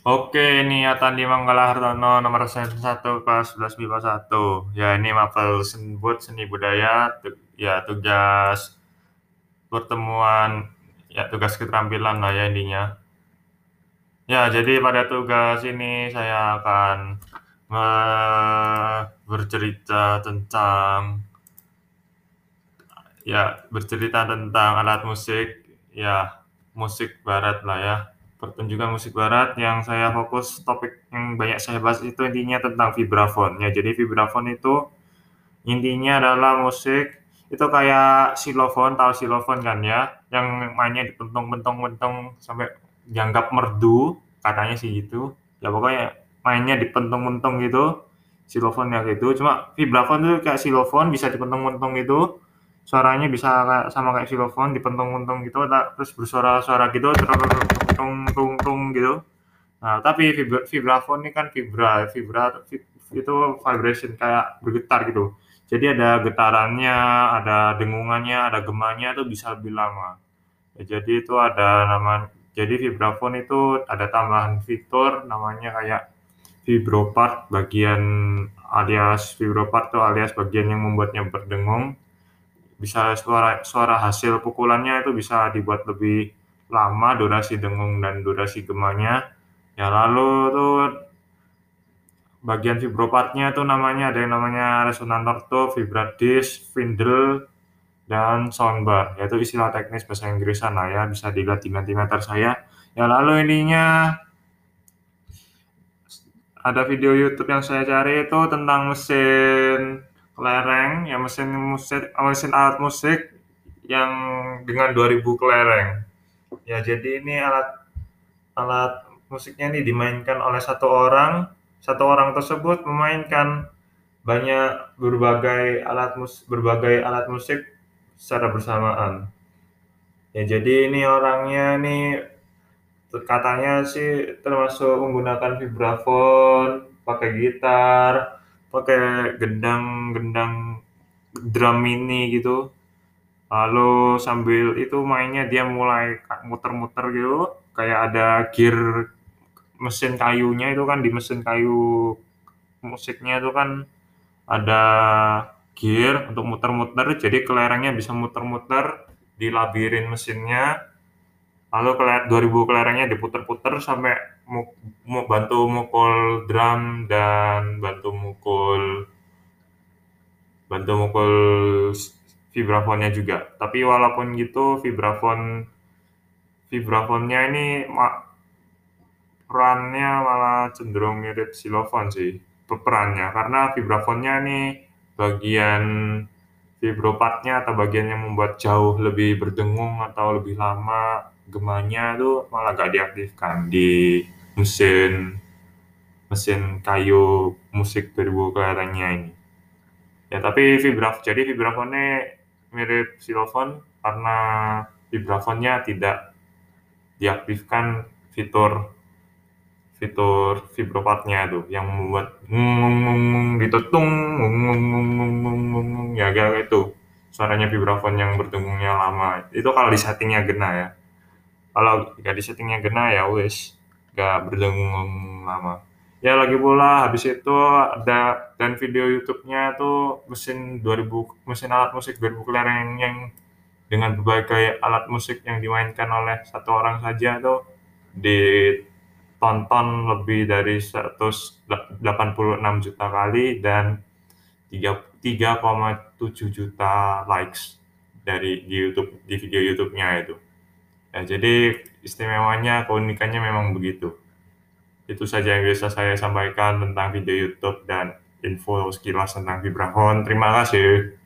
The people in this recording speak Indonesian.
Oke, ini Atandi Manggala Hartano nomor absen 1 kelas 11 BIPA 1. Ya, ini mapel sembut seni budaya, ya tugas pertemuan, ya tugas keterampilan lah ya intinya. Ya, jadi pada tugas ini saya akan bercerita tentang alat musik, ya musik barat lah ya. Pertunjukan musik barat yang saya fokus, topik yang banyak saya bahas itu intinya tentang vibraphone. Ya, jadi vibraphone itu intinya adalah musik itu kayak xylophone, tahu xylophone kan ya, yang mainnya dipentung-pentung sampai dianggap merdu, katanya sih gitu. Ya pokoknya mainnya dipentung-pentung gitu, xylophone-nya gitu. Cuma vibraphone itu kayak xylophone, bisa dipentung-pentung gitu. Suaranya bisa sama kayak xylophone, dipentung-pentung gitu, terus bersuara-suara gitu, tung gitu. Nah, tapi vibraphone ini kan vibra itu vibration, kayak bergetar gitu. Jadi ada getarannya, ada dengungannya, ada gemanya, itu bisa lebih lama. Ya, jadi itu ada nama, jadi vibraphone itu ada tambahan fitur namanya kayak Vibropart, bagian alias Vibropart itu alias bagian yang membuatnya berdengung. Bisa suara hasil pukulannya itu bisa dibuat lebih lama, durasi dengung dan durasi gemanya. Ya lalu tuh bagian vibropartnya tuh namanya, ada yang namanya resonantorto, vibratis, spindle, dan soundbar. Yaitu istilah teknis bahasa Inggris sana ya, bisa dilihat di Mentimeter saya. Ya lalu ininya ada video YouTube yang saya cari itu tentang mesin kelereng, ya mesin alat musik yang dengan 2000 kelereng. Ya, jadi ini alat musiknya ini dimainkan oleh satu orang tersebut memainkan berbagai alat musik secara bersamaan. Ya, jadi ini orangnya nih katanya sih termasuk menggunakan vibraphone, pakai gitar, pakai gendang drum mini gitu. Lalu sambil itu mainnya dia mulai muter-muter gitu, kayak ada gear mesin kayunya itu kan, di mesin kayu musiknya itu kan ada gear untuk muter-muter, jadi kelerengnya bisa muter-muter di labirin mesinnya. Lalu 2000 kelerengnya diputer-puter sampai bantu mukul drum dan bantu mukul vibrafonnya juga. Tapi walaupun gitu, vibrafonnya ini perannya malah cenderung mirip xylophone sih perannya, karena vibrafonnya ini bagian vibropartnya atau bagian yang membuat jauh lebih berdengung atau lebih lama gemanya tuh malah gak diaktifkan di mesin kayu musik 2000 kelerengnya ini. Ya, tapi vibraphone-nya mirip xylophone karena vibraphone-nya tidak diaktifkan fitur vibropart-nya tuh yang membuat ngung ditetung ngung ya kayak itu. Suaranya vibraphone yang berdengungnya lama. Itu kalau di settingnya genah ya. Kalau gak di settingnya genah ya wis gak berdengung lama. Ya lagi pula habis itu ada dan video YouTube-nya tuh mesin alat musik 2000 kelereng yang dengan berbagai alat musik yang dimainkan oleh satu orang saja tuh ditonton lebih dari 186 juta kali dan 3,7 juta likes dari YouTube, di video YouTube-nya itu. Ya, jadi istimewanya, keunikannya memang begitu. Itu saja yang bisa saya sampaikan tentang video YouTube dan info sekilas tentang vibraphone. Terima kasih.